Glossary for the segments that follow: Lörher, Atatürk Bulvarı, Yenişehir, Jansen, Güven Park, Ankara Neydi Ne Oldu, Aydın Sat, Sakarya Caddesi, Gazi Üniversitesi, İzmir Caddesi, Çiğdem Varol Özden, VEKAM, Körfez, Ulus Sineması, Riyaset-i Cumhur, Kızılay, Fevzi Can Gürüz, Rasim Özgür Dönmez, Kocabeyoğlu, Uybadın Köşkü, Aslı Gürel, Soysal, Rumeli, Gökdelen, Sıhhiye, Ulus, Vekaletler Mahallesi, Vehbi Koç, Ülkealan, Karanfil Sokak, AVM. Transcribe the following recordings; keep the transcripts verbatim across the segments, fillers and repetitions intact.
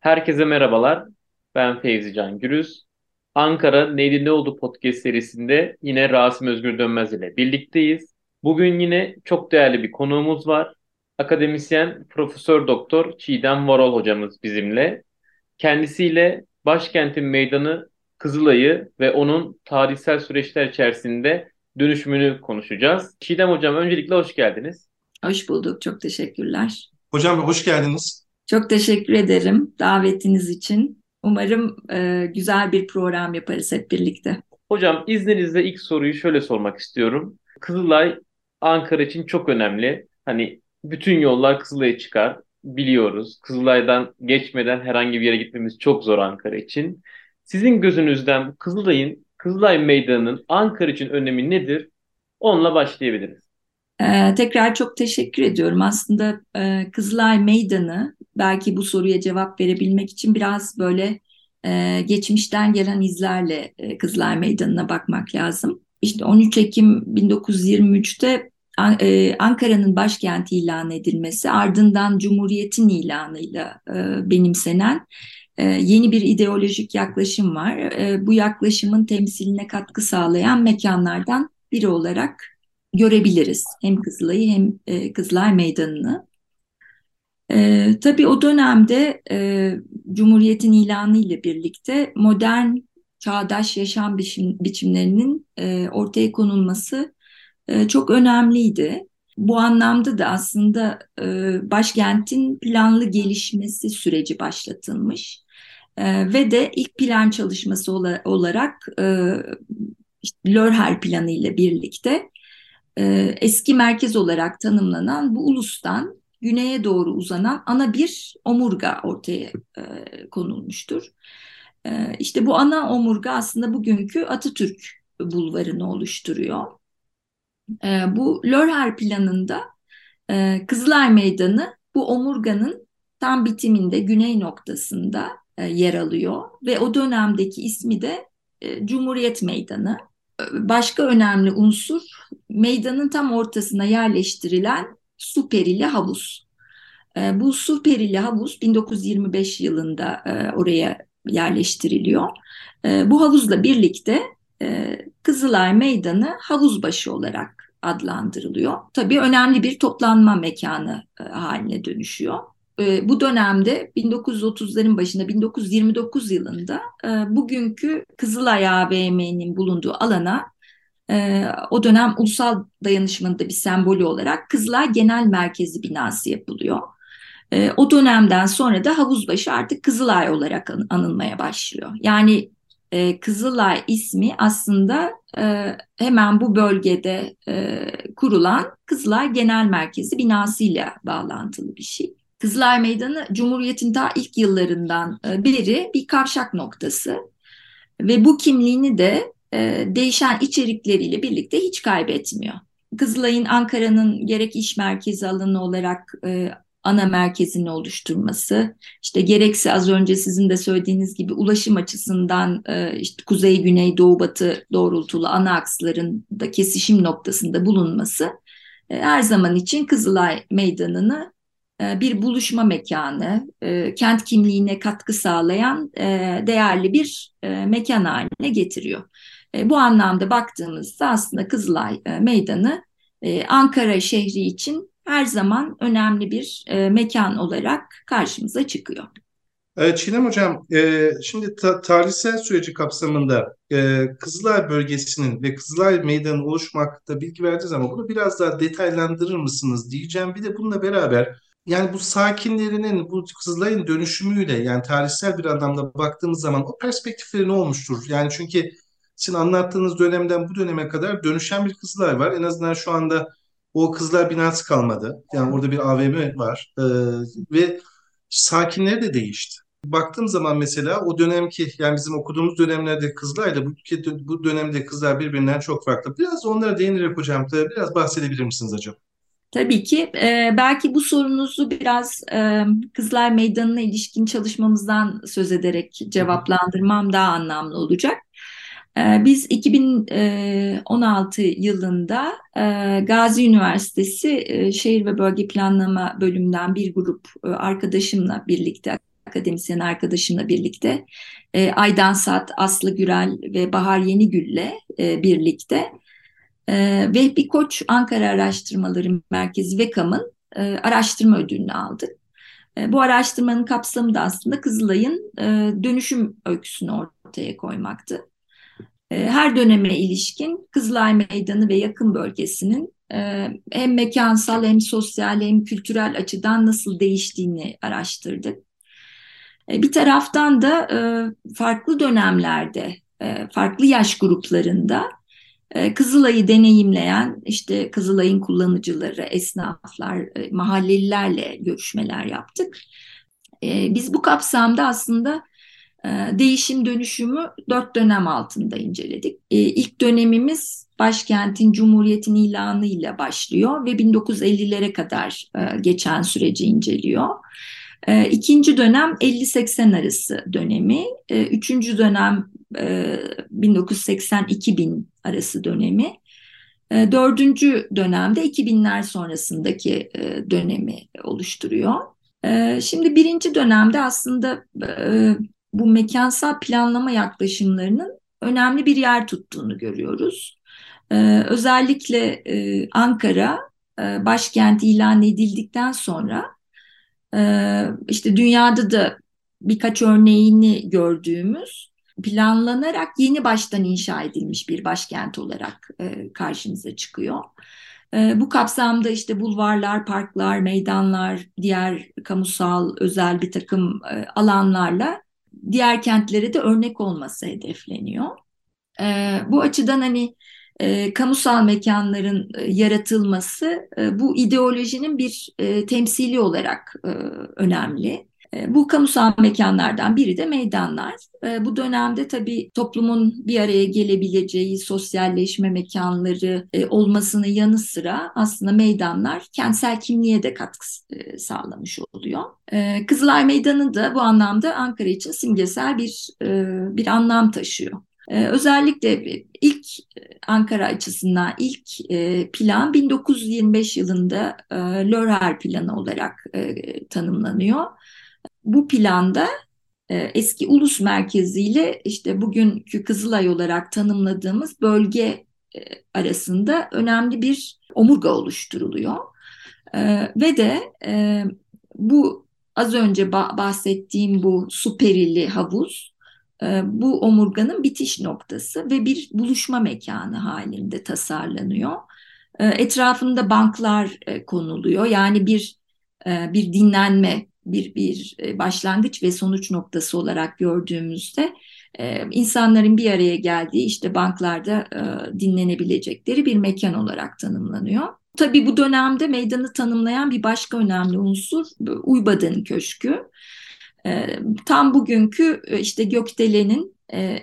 Herkese merhabalar, ben Fevzi Can Gürüz. Ankara Neydi Ne Oldu podcast serisinde yine Rasim Özgür Dönmez ile birlikteyiz. Bugün yine çok değerli bir konuğumuz var. Akademisyen Profesör Doktor Çiğdem Varol hocamız bizimle. Kendisiyle başkentin meydanı Kızılay'ı ve onun tarihsel süreçler içerisinde dönüşümünü konuşacağız. Çiğdem hocam, öncelikle hoş geldiniz. Hoş bulduk, çok teşekkürler. Hocam hoş geldiniz. Çok teşekkür ederim davetiniz için. Umarım e, güzel bir program yaparız hep birlikte. Hocam, izninizle ilk soruyu şöyle sormak istiyorum. Kızılay Ankara için çok önemli. Hani bütün yollar Kızılay'a çıkar, biliyoruz. Kızılay'dan geçmeden herhangi bir yere gitmemiz çok zor Ankara için. Sizin gözünüzden Kızılay'ın, Kızılay Meydanı'nın Ankara için önemi nedir? Onunla başlayabiliriz. Ee, tekrar çok teşekkür ediyorum. Aslında e, Kızılay Meydanı, belki bu soruya cevap verebilmek için biraz böyle e, geçmişten gelen izlerle e, Kızılay Meydanı'na bakmak lazım. İşte on üç Ekim bin dokuz yüz yirmi üçte an, e, Ankara'nın başkenti ilan edilmesi, ardından Cumhuriyet'in ilanıyla e, benimsenen e, yeni bir ideolojik yaklaşım var. E, bu yaklaşımın temsiline katkı sağlayan mekanlardan biri olarak görebiliriz hem Kızılay'ı hem e, Kızılay Meydanı'nı. E, tabii o dönemde e, Cumhuriyet'in ilanı ile birlikte modern, çağdaş yaşam biçim, biçimlerinin e, ortaya konulması e, çok önemliydi. Bu anlamda da aslında e, başkentin planlı gelişmesi süreci başlatılmış e, ve de ilk plan çalışması ola, olarak e, işte Lörher planı ile birlikte eski merkez olarak tanımlanan bu ulustan güneye doğru uzanan ana bir omurga ortaya e, konulmuştur. E, işte bu ana omurga aslında bugünkü Atatürk Bulvarı'nı oluşturuyor. E, bu Lörher planında e, Kızılay Meydanı bu omurganın tam bitiminde, güney noktasında e, yer alıyor ve o dönemdeki ismi de e, Cumhuriyet Meydanı. Başka önemli unsur, meydanın tam ortasına yerleştirilen su perili havuz. Bu su perili havuz bin dokuz yüz yirmi beş yılında oraya yerleştiriliyor. Bu havuzla birlikte Kızılay Meydanı havuzbaşı olarak adlandırılıyor. Tabii önemli bir toplanma mekanı haline dönüşüyor. Bu dönemde bin dokuz yüz otuzların başında bin dokuz yüz yirmi dokuz yılında bugünkü Kızılay A V M'nin bulunduğu alana o dönem ulusal dayanışmanın da bir sembolü olarak Kızılay Genel Merkezi binası yapılıyor. O dönemden sonra da havuzbaşı artık Kızılay olarak anılmaya başlıyor. Yani Kızılay ismi aslında hemen bu bölgede kurulan Kızılay Genel Merkezi binasıyla bağlantılı bir şey. Kızılay Meydanı Cumhuriyet'in daha ilk yıllarından beri bir kavşak noktası ve bu kimliğini de değişen içerikleriyle birlikte hiç kaybetmiyor. Kızılay'ın Ankara'nın gerek iş merkezi alanı olarak ana merkezini oluşturması, işte gerekse az önce sizin de söylediğiniz gibi ulaşım açısından işte kuzey, güney, doğu, batı doğrultulu ana aksların da kesişim noktasında bulunması her zaman için Kızılay Meydanı'nı bir buluşma mekanı, kent kimliğine katkı sağlayan değerli bir mekan haline getiriyor. Bu anlamda baktığımızda aslında Kızılay Meydanı Ankara şehri için her zaman önemli bir mekan olarak karşımıza çıkıyor. Çiğdem Hocam, şimdi tarihsel süreci kapsamında Kızılay bölgesinin ve Kızılay Meydanı oluşmakta bilgi verdiğiniz zaman bunu biraz daha detaylandırır mısınız diyeceğim. Bir de bununla beraber yani bu sakinlerinin, bu Kızılay'ın dönüşümüyle yani tarihsel bir anlamda baktığımız zaman o perspektifleri ne olmuştur? Yani çünkü sizin anlattığınız dönemden bu döneme kadar dönüşen bir Kızılay var. En azından şu anda O kızlar binası kalmadı. Yani orada bir A V M var. Ee, ve sakinleri de değişti. Baktığım zaman mesela o dönemki, yani bizim okuduğumuz dönemlerde kızlarla bu, bu dönemde kızlar birbirinden çok farklı. Biraz onlara değinerek hocam da biraz bahsedebilir misiniz acaba? Tabii ki. Ee, belki bu sorunuzu biraz e, Kızılay Meydanı'na ilişkin çalışmamızdan söz ederek cevaplandırmam daha anlamlı olacak. Ee, biz iki bin on altı yılında e, Gazi Üniversitesi e, Şehir ve Bölge Planlama Bölümünden bir grup e, arkadaşımla birlikte, akademisyen arkadaşımla birlikte, e, Aydın Sat, Aslı Gürel ve Bahar Yenigül'le e, birlikte Ee, Vehbi Koç Ankara Araştırmaları Merkezi VEKAM'ın e, araştırma ödülünü aldık. E, bu araştırmanın kapsamı da aslında Kızılay'ın e, dönüşüm öyküsünü ortaya koymaktı. E, her döneme ilişkin Kızılay Meydanı ve yakın bölgesinin e, hem mekansal hem sosyal hem kültürel açıdan nasıl değiştiğini araştırdık. E, bir taraftan da e, farklı dönemlerde, e, farklı yaş gruplarında Kızılay'ı deneyimleyen işte Kızılay'ın kullanıcıları, esnaflar, mahallelilerle görüşmeler yaptık. Biz bu kapsamda aslında değişim dönüşümü dört dönem altında inceledik. İlk dönemimiz başkentin Cumhuriyet'in ilanıyla başlıyor ve bin dokuz yüz ellilere kadar geçen süreci inceliyor. İkinci dönem elli seksen arası dönemi, üçüncü dönem bin dokuz yüz seksen iki bin arası dönemi, dördüncü dönemde iki binler sonrasındaki dönemi oluşturuyor. Şimdi birinci dönemde aslında bu mekansal planlama yaklaşımlarının önemli bir yer tuttuğunu görüyoruz. Özellikle Ankara başkenti ilan edildikten sonra işte dünyada da birkaç örneğini gördüğümüz, planlanarak yeni baştan inşa edilmiş bir başkent olarak e, karşımıza çıkıyor. E, bu kapsamda işte bulvarlar, parklar, meydanlar, diğer kamusal, özel bir takım e, alanlarla diğer kentlere de örnek olması hedefleniyor. E, bu açıdan hani e, kamusal mekanların e, yaratılması e, bu ideolojinin bir e, temsili olarak e, önemli. Bu kamusal mekanlardan biri de meydanlar. Bu dönemde tabii toplumun bir araya gelebileceği sosyalleşme mekanları olmasının yanı sıra aslında meydanlar kentsel kimliğe de katkı sağlamış oluyor. Kızılay Meydanı da bu anlamda Ankara için simgesel bir bir anlam taşıyor. Özellikle ilk Ankara açısından ilk plan bin dokuz yüz yirmi beş yılında Lörher planı olarak tanımlanıyor. Bu planda eski Ulus merkeziyle işte bugünkü Kızılay olarak tanımladığımız bölge arasında önemli bir omurga oluşturuluyor. Ve de bu az önce bahsettiğim bu süperili havuz, bu omurganın bitiş noktası ve bir buluşma mekanı halinde tasarlanıyor. Etrafında banklar konuluyor. Yani bir bir dinlenme, bir bir başlangıç ve sonuç noktası olarak gördüğümüzde insanların bir araya geldiği işte banklarda dinlenebilecekleri bir mekan olarak tanımlanıyor. Tabii bu dönemde meydanı tanımlayan bir başka önemli unsur Uybadın Köşkü. Tam bugünkü işte Gökdelen'in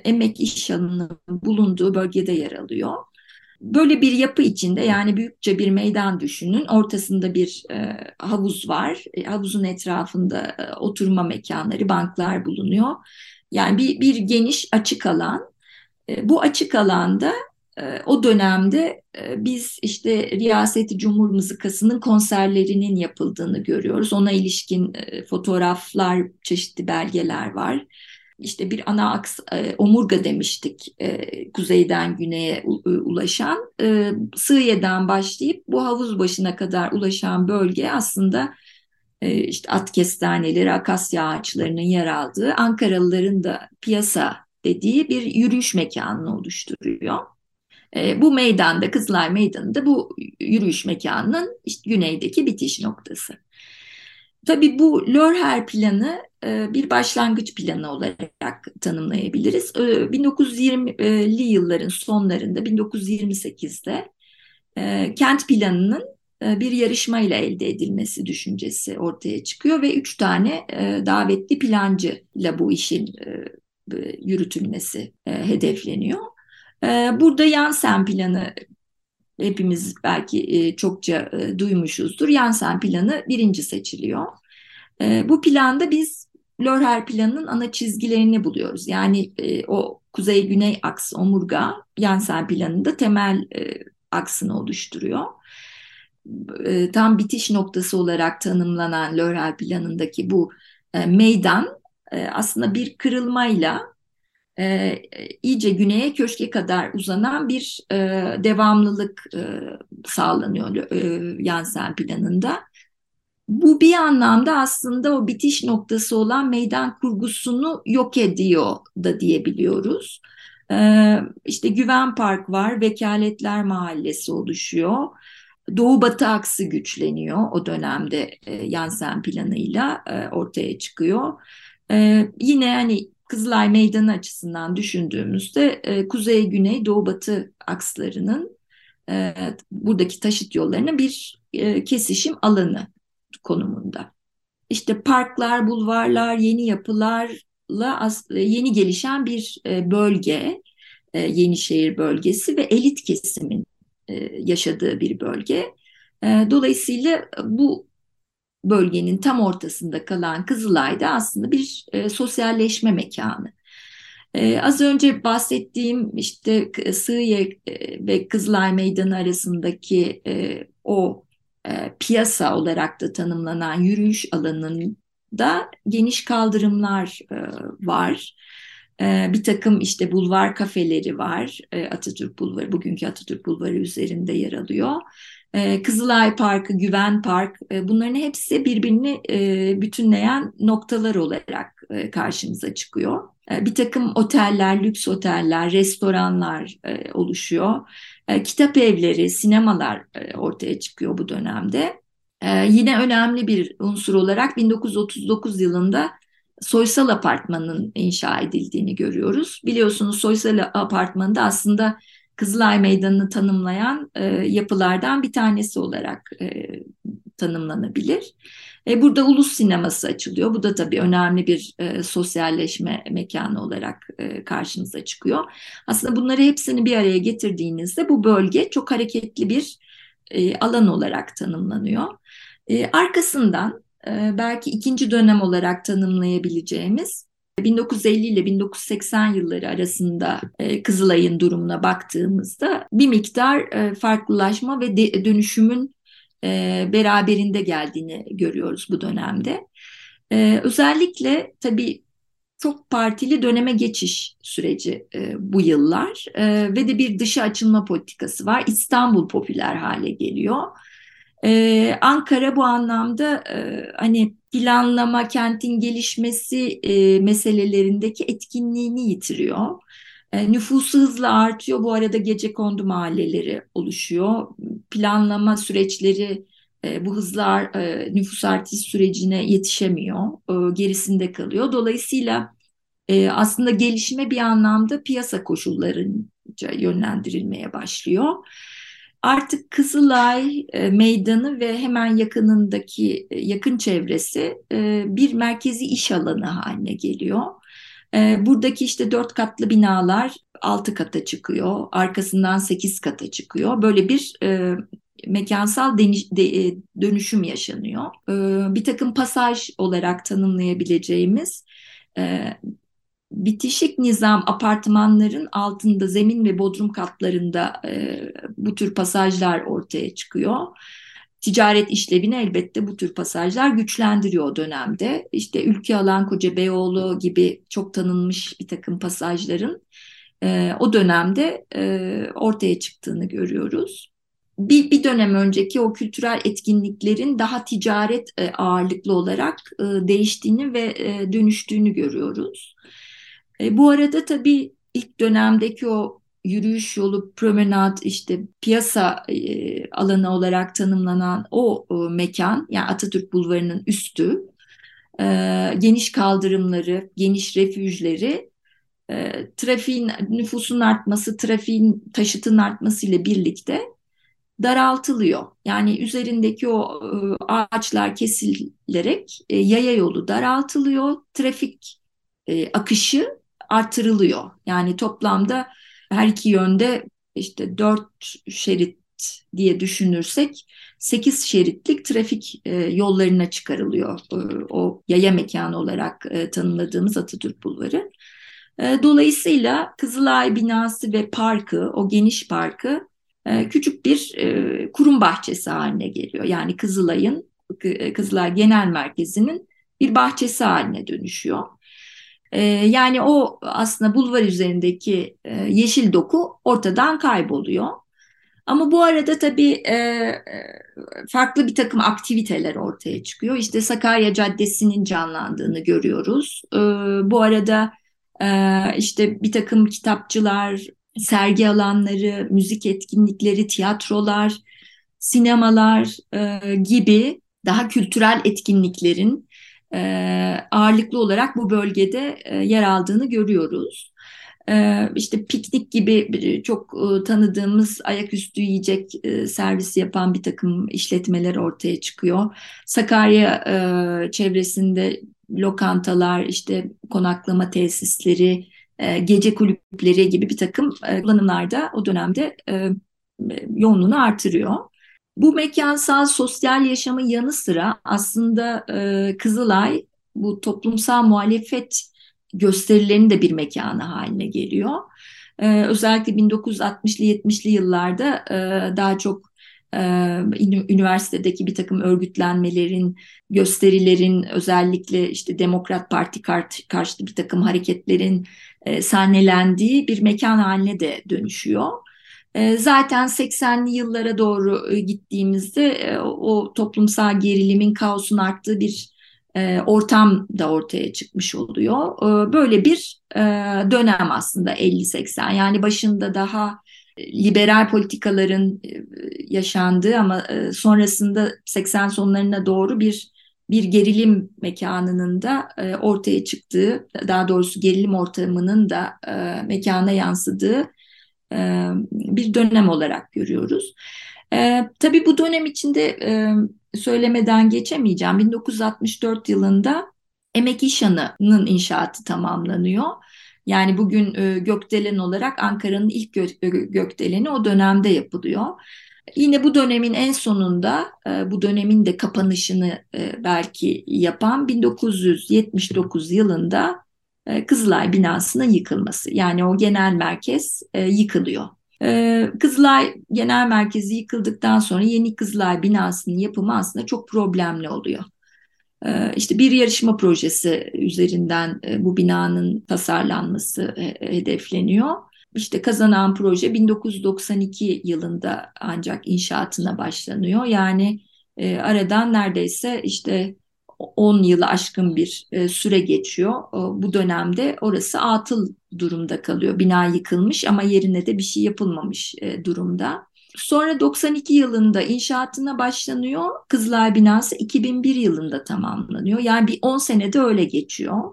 emek iş alanının bulunduğu bölgede yer alıyor. Böyle bir yapı içinde, yani büyükçe bir meydan düşünün, ortasında bir e, havuz var. E, havuzun etrafında e, oturma mekanları, banklar bulunuyor. Yani bir, bir geniş açık alan. E, bu açık alanda e, o dönemde e, biz işte Riyaset-i Cumhur mızıkasının konserlerinin yapıldığını görüyoruz. Ona ilişkin e, fotoğraflar, çeşitli belgeler var. İşte bir ana aks, e, omurga demiştik, e, kuzeyden güneye u, e, ulaşan. E, Sıhhiye'den başlayıp bu havuz başına kadar ulaşan bölge aslında e, işte at kestaneleri, akasya ağaçlarının yer aldığı, Ankaralıların da piyasa dediği bir yürüyüş mekanını oluşturuyor. E, bu meydanda, Kızılay Meydanı'nda bu yürüyüş mekanının işte güneydeki bitiş noktası. Tabii bu Lörher planı bir başlangıç planı olarak tanımlayabiliriz. bin dokuz yüz yirmili yılların sonlarında, bin dokuz yüz yirmi sekizde kent planının bir yarışmayla elde edilmesi düşüncesi ortaya çıkıyor ve üç tane davetli plancıyla bu işin yürütülmesi hedefleniyor. Burada Jansen planı hepimiz belki çokça duymuşuzdur. Jansen planı birinci seçiliyor. Bu planda biz Lörher planının ana çizgilerini buluyoruz. Yani o kuzey-güney aks omurga Jansen planında temel aksını oluşturuyor. Tam bitiş noktası olarak tanımlanan Lörher planındaki bu meydan aslında bir kırılmayla e, iyice güneye köşke kadar uzanan bir e, devamlılık e, sağlanıyor e, Jansen planında. Bu bir anlamda aslında o bitiş noktası olan meydan kurgusunu yok ediyor da diyebiliyoruz. E, işte Güven Park var, Vekaletler Mahallesi oluşuyor. Doğu-batı aksı güçleniyor o dönemde e, Jansen planıyla e, ortaya çıkıyor. Ee, yine hani Kızılay Meydanı açısından düşündüğümüzde e, kuzey, güney, doğu, batı akslarının e, buradaki taşıt yollarına bir e, kesişim alanı konumunda. İşte parklar, bulvarlar, yeni yapılarla as- yeni gelişen bir e, bölge, e, Yenişehir bölgesi ve elit kesimin e, yaşadığı bir bölge. E, dolayısıyla bu bölgenin tam ortasında kalan Kızılay'da aslında bir e, sosyalleşme mekanı. E, az önce bahsettiğim işte Sıhhiye e, ve Kızılay Meydanı arasındaki e, o e, piyasa olarak da tanımlanan yürüyüş alanında geniş kaldırımlar e, var. E, bir takım işte bulvar kafeleri var. E, Atatürk Bulvarı, bugünkü Atatürk Bulvarı üzerinde yer alıyor. Kızılay Parkı, Güven Park, bunların hepsi birbirini bütünleyen noktalar olarak karşımıza çıkıyor. Bir takım oteller, lüks oteller, restoranlar oluşuyor. Kitap evleri, sinemalar ortaya çıkıyor bu dönemde. Yine önemli bir unsur olarak bin dokuz yüz otuz dokuz yılında Soysal Apartmanı'nın inşa edildiğini görüyoruz. Biliyorsunuz Soysal Apartmanı da aslında Kızılay Meydanı'nı tanımlayan e, yapılardan bir tanesi olarak e, tanımlanabilir. E, burada Ulus Sineması açılıyor. Bu da tabii önemli bir e, sosyalleşme mekanı olarak e, karşımıza çıkıyor. Aslında bunları hepsini bir araya getirdiğinizde bu bölge çok hareketli bir e, alan olarak tanımlanıyor. E, arkasından e, belki ikinci dönem olarak tanımlayabileceğimiz bin dokuz yüz elli ile bin dokuz yüz seksen yılları arasında Kızılay'ın durumuna baktığımızda bir miktar farklılaşma ve dönüşümün beraberinde geldiğini görüyoruz bu dönemde. Özellikle tabii çok partili döneme geçiş süreci bu yıllar ve de bir dışa açılma politikası var. İstanbul popüler hale geliyor. Ee, Ankara bu anlamda e, hani planlama, kentin gelişmesi e, meselelerindeki etkinliğini yitiriyor. E, nüfusu hızla artıyor. Bu arada gecekondu mahalleleri oluşuyor. Planlama süreçleri e, bu hızla e, nüfus artış sürecine yetişemiyor. E, gerisinde kalıyor. Dolayısıyla e, aslında gelişme bir anlamda piyasa koşullarınca yönlendirilmeye başlıyor. Artık Kızılay Meydanı ve hemen yakınındaki yakın çevresi bir merkezi iş alanı haline geliyor. Buradaki işte dört katlı binalar altı kata çıkıyor, arkasından sekiz kata çıkıyor. Böyle bir mekansal dönüşüm yaşanıyor. Bir takım pasaj olarak tanımlayabileceğimiz bitişik nizam apartmanların altında zemin ve bodrum katlarında e, bu tür pasajlar ortaya çıkıyor. Ticaret işlevini elbette bu tür pasajlar güçlendiriyor o dönemde. İşte Ülkealan, Kocabeyoğlu gibi çok tanınmış bir takım pasajların e, o dönemde e, ortaya çıktığını görüyoruz. Bir, bir dönem önceki o kültürel etkinliklerin daha ticaret e, ağırlıklı olarak e, değiştiğini ve e, dönüştüğünü görüyoruz. E, bu arada tabii ilk dönemdeki o yürüyüş yolu, promenat, işte piyasa e, alanı olarak tanımlanan o e, mekan, yani Atatürk Bulvarı'nın üstü, e, geniş kaldırımları, geniş refüjleri, e, trafiğin, nüfusun artması, trafiğin, taşıtın artmasıyla birlikte daraltılıyor. Yani üzerindeki o e, ağaçlar kesilerek e, yaya yolu daraltılıyor. Trafik e, akışı artırılıyor. Yani toplamda her iki yönde işte dört şerit diye düşünürsek sekiz şeritlik trafik e, yollarına çıkarılıyor. E, o yaya mekanı olarak e, tanımladığımız Atatürk Bulvarı. E, dolayısıyla Kızılay binası ve parkı, o geniş parkı e, küçük bir e, kurum bahçesi haline geliyor. Yani Kızılay'ın, Kızılay Genel Merkezi'nin bir bahçesi haline dönüşüyor. E, yani o aslında bulvar üzerindeki e, yeşil doku ortadan kayboluyor. Ama bu arada tabii e, farklı bir takım aktiviteler ortaya çıkıyor. İşte Sakarya Caddesi'nin canlandığını görüyoruz. E, bu arada e, işte bir takım kitapçılar, sergi alanları, müzik etkinlikleri, tiyatrolar, sinemalar e, gibi daha kültürel etkinliklerin e, ağırlıklı olarak bu bölgede e, yer aldığını görüyoruz. İşte piknik gibi çok tanıdığımız ayaküstü yiyecek servisi yapan bir takım işletmeler ortaya çıkıyor. Sakarya çevresinde lokantalar, işte konaklama tesisleri, gece kulüpleri gibi bir takım kullanımlar da o dönemde yoğunluğunu artırıyor. Bu mekansal sosyal yaşamın yanı sıra aslında Kızılay bu toplumsal muhalefet gösterilerinin de bir mekanı haline geliyor. Ee, özellikle bin dokuz yüz altmışlı yetmişli yıllarda e, daha çok e, üniversitedeki bir takım örgütlenmelerin, gösterilerin, özellikle işte Demokrat Parti kar- karşıtı bir takım hareketlerin e, sahnelendiği bir mekan haline de dönüşüyor. E, zaten seksenli yıllara doğru e, gittiğimizde e, o toplumsal gerilimin, kaosun arttığı bir ortam da ortaya çıkmış oluyor. Böyle bir dönem aslında elli seksen. Yani başında daha liberal politikaların yaşandığı ama sonrasında seksen sonlarına doğru bir bir gerilim mekanının da ortaya çıktığı, daha doğrusu gerilim ortamının da mekana yansıdığı bir dönem olarak görüyoruz. Tabii bu dönem içinde söylemeden geçemeyeceğim. bin dokuz yüz altmış dört yılında Emek İşhanı'nın inşaatı tamamlanıyor. Yani bugün e, Gökdelen olarak Ankara'nın ilk gö- Gökdeleni o dönemde yapılıyor. Yine bu dönemin en sonunda e, bu dönemin de kapanışını e, belki yapan bin dokuz yüz yetmiş dokuz yılında e, Kızılay binasının yıkılması. Yani o genel merkez e, yıkılıyor. Kızılay Genel Merkezi yıkıldıktan sonra yeni Kızılay binasının yapımı aslında çok problemli oluyor. İşte bir yarışma projesi üzerinden bu binanın tasarlanması hedefleniyor. İşte kazanan proje bin dokuz yüz doksan iki yılında ancak inşaatına başlanıyor. Yani aradan neredeyse işte on yılı aşkın bir süre geçiyor. Bu dönemde orası atıl durumda kalıyor. Bina yıkılmış ama yerine de bir şey yapılmamış durumda. Sonra doksan iki yılında inşaatına başlanıyor. Kızılay binası iki bin bir yılında tamamlanıyor. Yani bir on senede öyle geçiyor.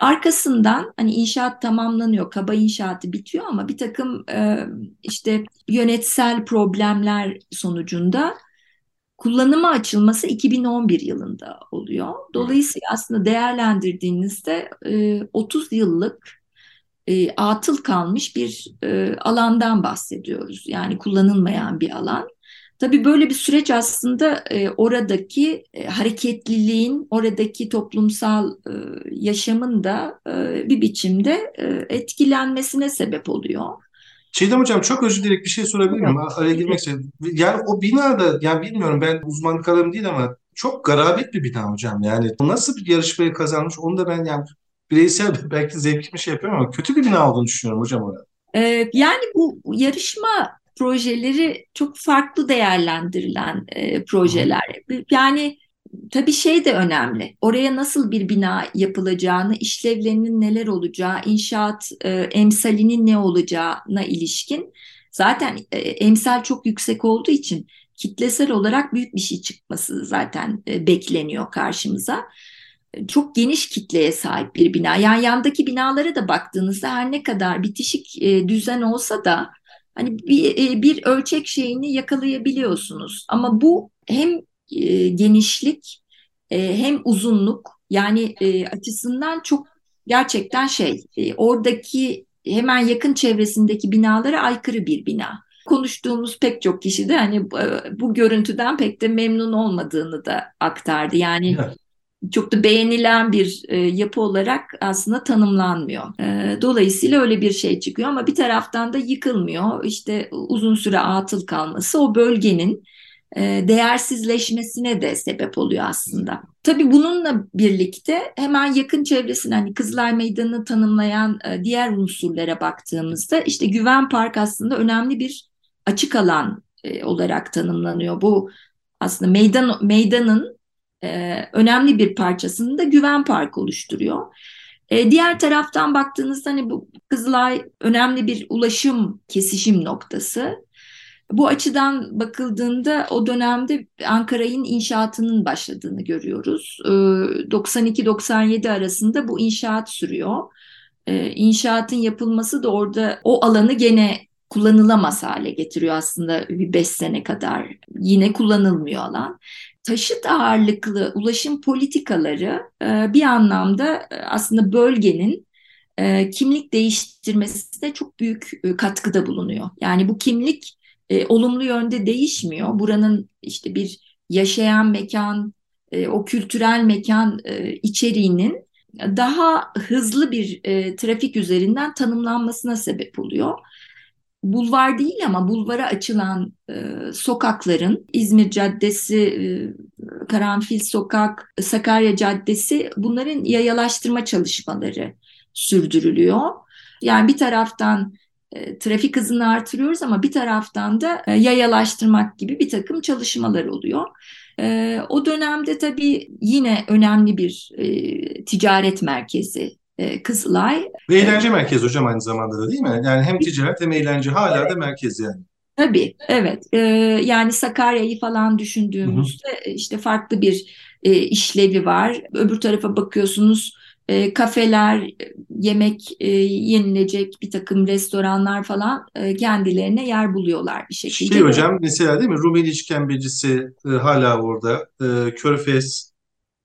Arkasından hani inşaat tamamlanıyor, kaba inşaatı bitiyor ama bir takım işte yönetsel problemler sonucunda kullanıma açılması iki bin on bir yılında oluyor. Dolayısıyla aslında değerlendirdiğinizde otuz yıllık atıl kalmış bir alandan bahsediyoruz. Yani kullanılmayan bir alan. Tabii böyle bir süreç aslında oradaki hareketliliğin, oradaki toplumsal yaşamın da bir biçimde etkilenmesine sebep oluyor. Çiğdem Hocam, çok özür dilerim, bir şey sorabilir miyim? Araya girmek istedim. Yani o binada, yani bilmiyorum, ben uzmanlık alanım değil ama çok garabet bir bina hocam. Yani nasıl bir yarışmayı kazanmış, onu da ben yani bireysel belki zevkimi şey yapıyorum ama kötü bir bina olduğunu düşünüyorum hocam orada. Ee, yani bu yarışma projeleri çok farklı değerlendirilen e, projeler. Yani tabii şey de önemli. Oraya nasıl bir bina yapılacağını, işlevlerinin neler olacağı, inşaat e, emsalinin ne olacağına ilişkin. Zaten e, emsal çok yüksek olduğu için kitlesel olarak büyük bir şey çıkması zaten e, bekleniyor karşımıza. E, çok geniş kitleye sahip bir bina. Yani yandaki binalara da baktığınızda her ne kadar bitişik e, düzen olsa da hani bir, bir ölçek şeyini yakalayabiliyorsunuz. Ama bu hem genişlik hem uzunluk, yani açısından çok gerçekten şey, oradaki hemen yakın çevresindeki binalara aykırı bir bina. Konuştuğumuz pek çok kişi de hani bu görüntüden pek de memnun olmadığını da aktardı. Yani evet, çok da beğenilen bir e, yapı olarak aslında tanımlanmıyor. E, dolayısıyla öyle bir şey çıkıyor ama bir taraftan da yıkılmıyor. İşte uzun süre atıl kalması o bölgenin e, değersizleşmesine de sebep oluyor aslında. Tabii bununla birlikte hemen yakın çevresine, hani Kızılay Meydanı'nı tanımlayan e, diğer unsurlara baktığımızda işte Güven Park aslında önemli bir açık alan e, olarak tanımlanıyor. Bu aslında meydan meydanın Ee, önemli bir parçasını da Güven Park oluşturuyor. Ee, diğer taraftan baktığınızda hani bu Kızılay önemli bir ulaşım kesişim noktası. Bu açıdan bakıldığında o dönemde Ankara'nın inşaatının başladığını görüyoruz. Ee, doksan iki doksan yedi arasında bu inşaat sürüyor. Ee, inşaatın yapılması da orada o alanı gene kullanılamaz hale getiriyor aslında bir beş sene kadar. Yine kullanılmıyor alan. Taşıt ağırlıklı ulaşım politikaları bir anlamda aslında bölgenin kimlik değiştirmesine çok büyük katkıda bulunuyor. Yani bu kimlik olumlu yönde değişmiyor. Buranın işte bir yaşayan mekan, o kültürel mekan içeriğinin daha hızlı bir trafik üzerinden tanımlanmasına sebep oluyor. Bulvar değil ama bulvara açılan e, sokakların, İzmir Caddesi, e, Karanfil Sokak, Sakarya Caddesi, bunların yayalaştırma çalışmaları sürdürülüyor. Yani bir taraftan e, trafik hızını artırıyoruz ama bir taraftan da e, yayalaştırmak gibi bir takım çalışmalar oluyor. E, o dönemde tabii yine önemli bir e, ticaret merkezi Kızılay. Ve eğlence merkezi hocam aynı zamanda da değil mi? Yani hem ticaret hem eğlence hala evet, da merkez yani. Tabii evet. Ee, yani Sakarya'yı falan düşündüğümüzde hı hı, işte farklı bir e, işlevi var. Öbür tarafa bakıyorsunuz e, kafeler, yemek e, yenilecek bir takım restoranlar falan e, kendilerine yer buluyorlar bir şekilde. Şey hocam mesela değil mi? Rumeli işkembecisi e, hala orada. E, Körfez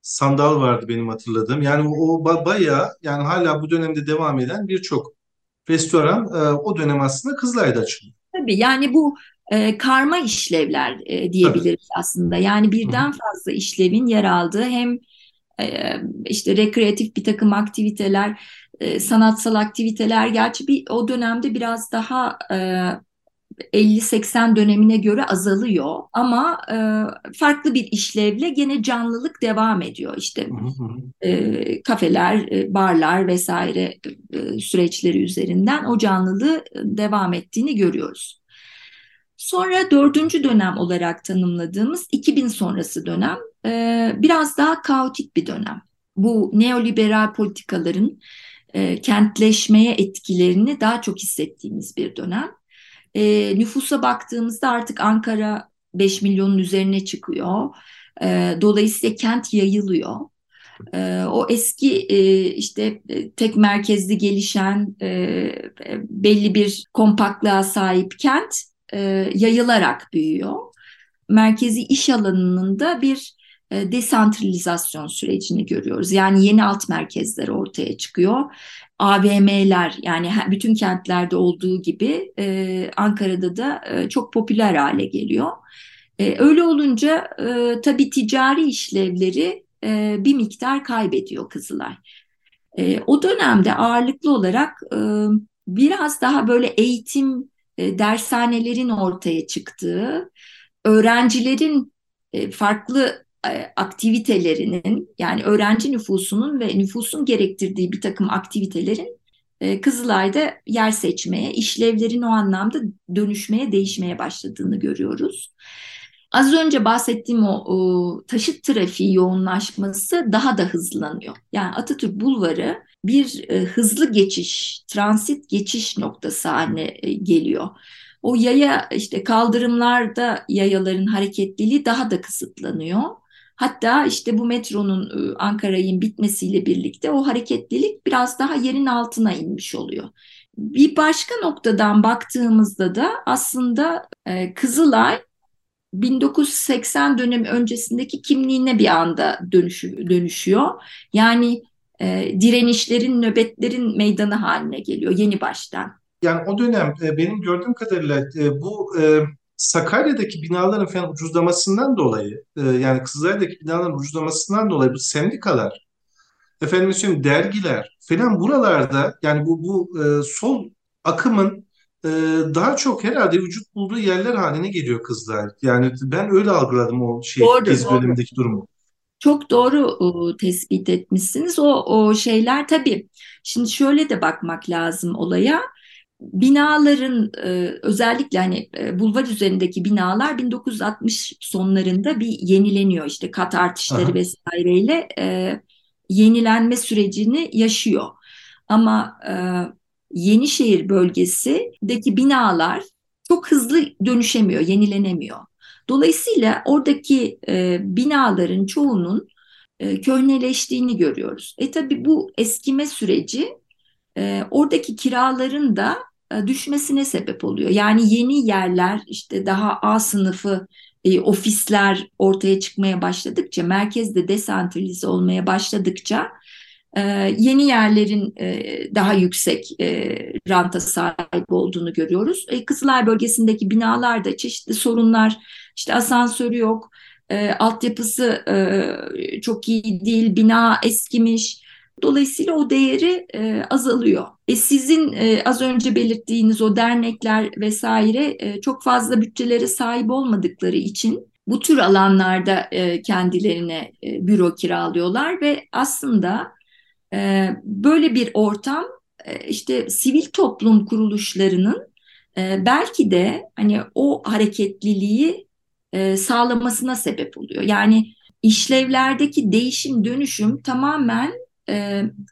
Sandal vardı benim hatırladığım. Yani o bayağı yani hala bu dönemde devam eden birçok restoran e, o dönem aslında Kızılay'da açıldı. Tabii yani bu e, karma işlevler e, diyebiliriz evet, aslında. Yani birden hı-hı, fazla işlevin yer aldığı hem e, işte rekreatif bir takım aktiviteler, e, sanatsal aktiviteler. Gerçi bir, o dönemde biraz daha E, elli seksen dönemine göre azalıyor ama e, farklı bir işlevle gene canlılık devam ediyor. İşte e, kafeler, e, barlar vesaire e, süreçleri üzerinden o canlılığı devam ettiğini görüyoruz. Sonra dördüncü dönem olarak tanımladığımız iki bin sonrası dönem e, biraz daha kaotik bir dönem. Bu neoliberal politikaların e, kentleşmeye etkilerini daha çok hissettiğimiz bir dönem. E, nüfusa baktığımızda artık Ankara beş milyonun üzerine çıkıyor. E, dolayısıyla kent yayılıyor. E, o eski e, işte tek merkezli gelişen e, belli bir kompaktlığa sahip kent e, yayılarak büyüyor. Merkezi iş alanının da bir e, desantralizasyon sürecini görüyoruz. Yani yeni alt merkezler ortaya çıkıyor. A V M'ler yani bütün kentlerde olduğu gibi e, Ankara'da da e, çok popüler hale geliyor. E, öyle olunca e, tabii ticari işlevleri e, bir miktar kaybediyor Kızılay. E, o dönemde ağırlıklı olarak e, biraz daha böyle eğitim, e, dershanelerin ortaya çıktığı, öğrencilerin e, farklı aktivitelerinin yani öğrenci nüfusunun ve nüfusun gerektirdiği bir takım aktivitelerin Kızılay'da yer seçmeye, işlevlerin o anlamda dönüşmeye, değişmeye başladığını görüyoruz. Az önce bahsettiğim o, o taşıt trafiği yoğunlaşması daha da hızlanıyor. Yani Atatürk Bulvarı bir e, hızlı geçiş, transit geçiş noktası haline e, geliyor. O yaya işte kaldırımlarda yayaların hareketliliği daha da kısıtlanıyor. Hatta işte bu metronun Ankara'nın bitmesiyle birlikte o hareketlilik biraz daha yerin altına inmiş oluyor. Bir başka noktadan baktığımızda da aslında Kızılay bin dokuz yüz seksen dönemi öncesindeki kimliğine bir anda dönüşü, dönüşüyor. Yani e, direnişlerin, nöbetlerin meydanı haline geliyor yeni baştan. Yani o dönem e, benim gördüğüm kadarıyla e, bu e, Sakarya'daki binaların falan ucuzlamasından dolayı, e, yani Kızılay'daki binaların ucuzlamasından dolayı bu sendikalar, efendim söyleyeyim dergiler falan buralarda, yani bu, bu e, sol akımın daha çok herhalde vücut bulduğu yerler haline geliyor Kızılay. Yani ben öyle algıladım o şey gezi dönemindeki durumu. Çok doğru tespit etmişsiniz. O, o şeyler tabii. Şimdi şöyle de bakmak lazım olaya. Binaların özellikle hani bulvar üzerindeki binalar bin dokuz yüz altmış sonlarında bir yenileniyor. İşte kat artışları Aha. vesaireyle yenilenme sürecini yaşıyor. Ama Yenişehir bölgesindeki binalar çok hızlı dönüşemiyor, yenilenemiyor. Dolayısıyla oradaki e, binaların çoğunun e, köhneleştiğini görüyoruz. E tabii bu eskime süreci e, oradaki kiraların da e, düşmesine sebep oluyor. Yani yeni yerler, işte daha A sınıfı e, ofisler ortaya çıkmaya başladıkça, merkezde desantralize olmaya başladıkça Ee, yeni yerlerin e, daha yüksek e, ranta sahip olduğunu görüyoruz. E, Kızılay bölgesindeki binalarda çeşitli sorunlar, işte asansörü yok, e, altyapısı e, çok iyi değil, bina eskimiş. Dolayısıyla o değeri e, azalıyor. E, sizin e, az önce belirttiğiniz o dernekler vesaire e, çok fazla bütçelere sahip olmadıkları için bu tür alanlarda e, kendilerine e, büro kiralıyorlar ve aslında böyle bir ortam işte sivil toplum kuruluşlarının belki de hani o hareketliliği sağlamasına sebep oluyor. Yani işlevlerdeki değişim, dönüşüm tamamen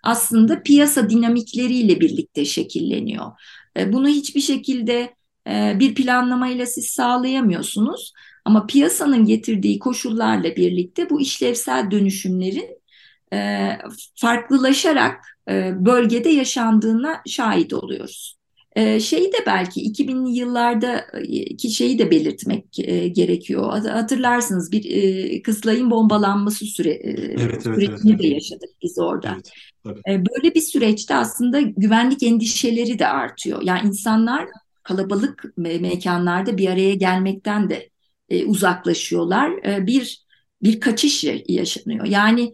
aslında piyasa dinamikleriyle birlikte şekilleniyor. Bunu hiçbir şekilde bir planlamayla siz sağlayamıyorsunuz ama piyasanın getirdiği koşullarla birlikte bu işlevsel dönüşümlerin farklılaşarak bölgede yaşandığına şahit oluyoruz. Şeyi de belki iki binli yıllardaki şeyi de belirtmek gerekiyor. Hatırlarsınız bir Kızılay'ın bombalanması süre, evet, sürecini evet, de evet. yaşadık biz orada. Evet, evet. Böyle bir süreçte aslında güvenlik endişeleri de artıyor. Yani insanlar kalabalık mekanlarda bir araya gelmekten de uzaklaşıyorlar. Bir, bir kaçış yaşanıyor. Yani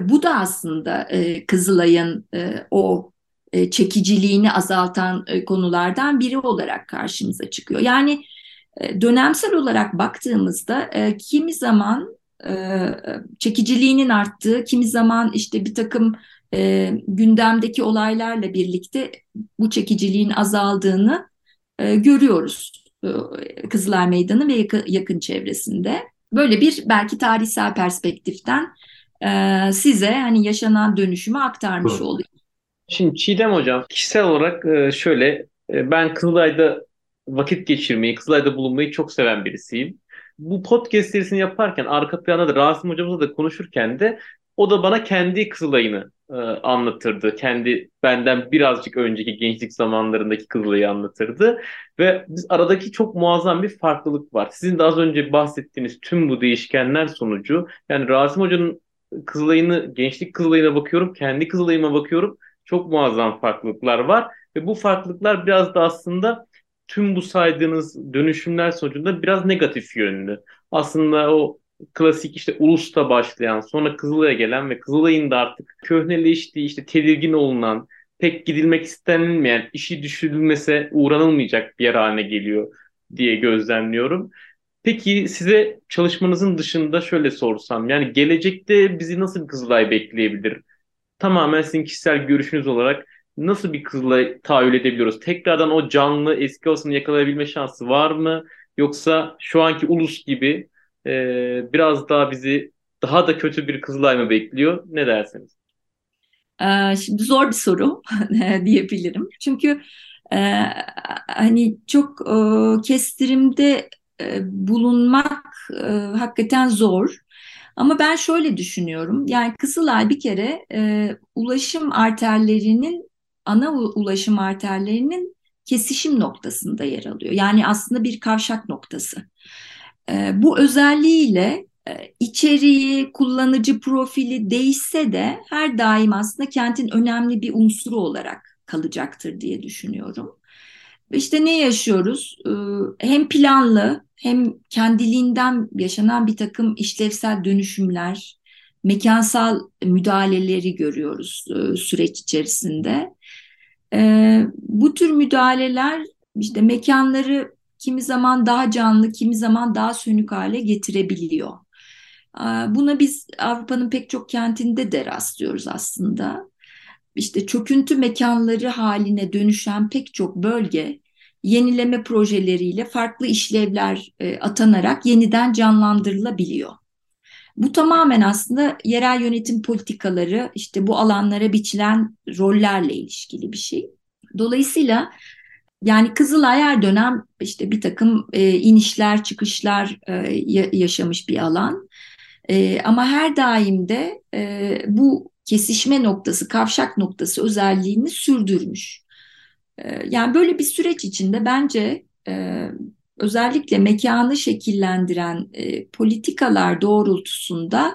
bu da aslında e, Kızılay'ın e, o e, çekiciliğini azaltan e, konulardan biri olarak karşımıza çıkıyor. Yani e, dönemsel olarak baktığımızda e, kimi zaman e, çekiciliğinin arttığı, kimi zaman işte bir takım e, gündemdeki olaylarla birlikte bu çekiciliğin azaldığını e, görüyoruz e, Kızılay Meydanı ve yakın, yakın çevresinde. Böyle bir belki tarihsel perspektiften size hani yaşanan dönüşümü aktarmış oluyor. Şimdi Çiğdem Hocam, kişisel olarak şöyle, ben Kızılay'da vakit geçirmeyi, Kızılay'da bulunmayı çok seven birisiyim. Bu podcast serisini yaparken, arka planda da Rasim Hocamızla da konuşurken de o da bana kendi Kızılay'ını anlatırdı. Kendi benden birazcık önceki gençlik zamanlarındaki Kızılay'ı anlatırdı. Ve biz aradaki çok muazzam bir farklılık var. Sizin de az önce bahsettiğiniz tüm bu değişkenler sonucu, yani Rasim Hoca'nın Kızılay'ını, gençlik Kızılay'ına bakıyorum, kendi Kızılay'ıma bakıyorum. Çok muazzam farklılıklar var. Ve bu farklılıklar biraz da aslında tüm bu saydığınız dönüşümler sonucunda biraz negatif yönlü. Aslında o klasik işte Ulus'ta başlayan, sonra Kızılay'a gelen ve Kızılay'ın da artık köhneleştiği, işte tedirgin olunan, pek gidilmek istenilmeyen, işi düşürülmese uğranılmayacak bir yer haline geliyor diye gözlemliyorum. Peki size çalışmanızın dışında şöyle sorsam, yani gelecekte bizi nasıl bir Kızılay bekleyebilir? Tamamen sizin kişisel görüşünüz olarak nasıl bir Kızılay tahayyül edebiliyoruz? Tekrardan o canlı eski havasını yakalayabilme şansı var mı? Yoksa şu anki Ulus gibi e, biraz daha bizi daha da kötü bir Kızılay mı bekliyor? Ne dersiniz? Ee, şimdi zor bir soru diyebilirim. Çünkü e, hani çok e, kestirimde bulunmak e, hakikaten zor. Ama ben şöyle düşünüyorum. Yani Kızılay bir kere e, ulaşım arterlerinin, ana ulaşım arterlerinin kesişim noktasında yer alıyor. Yani aslında bir kavşak noktası. E, bu özelliğiyle e, içeriği, kullanıcı profili değişse de her daim aslında kentin önemli bir unsuru olarak kalacaktır diye düşünüyorum. İşte ne yaşıyoruz? E, hem planlı hem kendiliğinden yaşanan bir takım işlevsel dönüşümler, mekansal müdahaleleri görüyoruz e, süreç içerisinde. E, bu tür müdahaleler işte mekanları kimi zaman daha canlı, kimi zaman daha sönük hale getirebiliyor. E, buna biz Avrupa'nın pek çok kentinde de rastlıyoruz aslında. İşte çöküntü mekanları haline dönüşen pek çok bölge, yenileme projeleriyle farklı işlevler e, atanarak yeniden canlandırılabiliyor. Bu tamamen aslında yerel yönetim politikaları, işte bu alanlara biçilen rollerle ilişkili bir şey. Dolayısıyla yani Kızılay her dönem işte bir takım e, inişler, çıkışlar e, yaşamış bir alan. E, ama her daim de e, bu kesişme noktası, kavşak noktası özelliğini sürdürmüş. Yani böyle bir süreç içinde bence e, özellikle mekanı şekillendiren e, politikalar doğrultusunda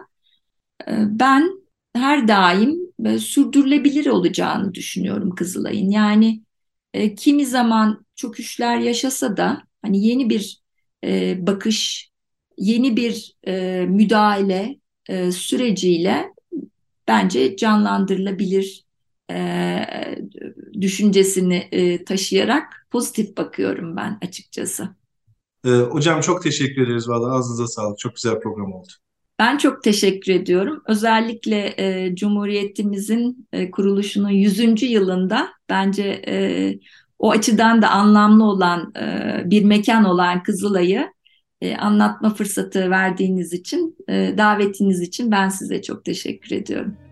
e, ben her daim e, sürdürülebilir olacağını düşünüyorum Kızılay'ın. Yani e, kimi zaman çöküşler yaşasa da hani yeni bir e, bakış, yeni bir e, müdahale e, süreciyle bence canlandırılabilir E, düşüncesini e, taşıyarak pozitif bakıyorum ben açıkçası. E, hocam çok teşekkür ederiz. Vallahi ağzınıza sağlık. Çok güzel program oldu. Ben çok teşekkür ediyorum. Özellikle e, Cumhuriyetimizin e, kuruluşunun yüzüncü yılında bence e, o açıdan da anlamlı olan e, bir mekan olan Kızılay'ı e, anlatma fırsatı verdiğiniz için, e, davetiniz için ben size çok teşekkür ediyorum.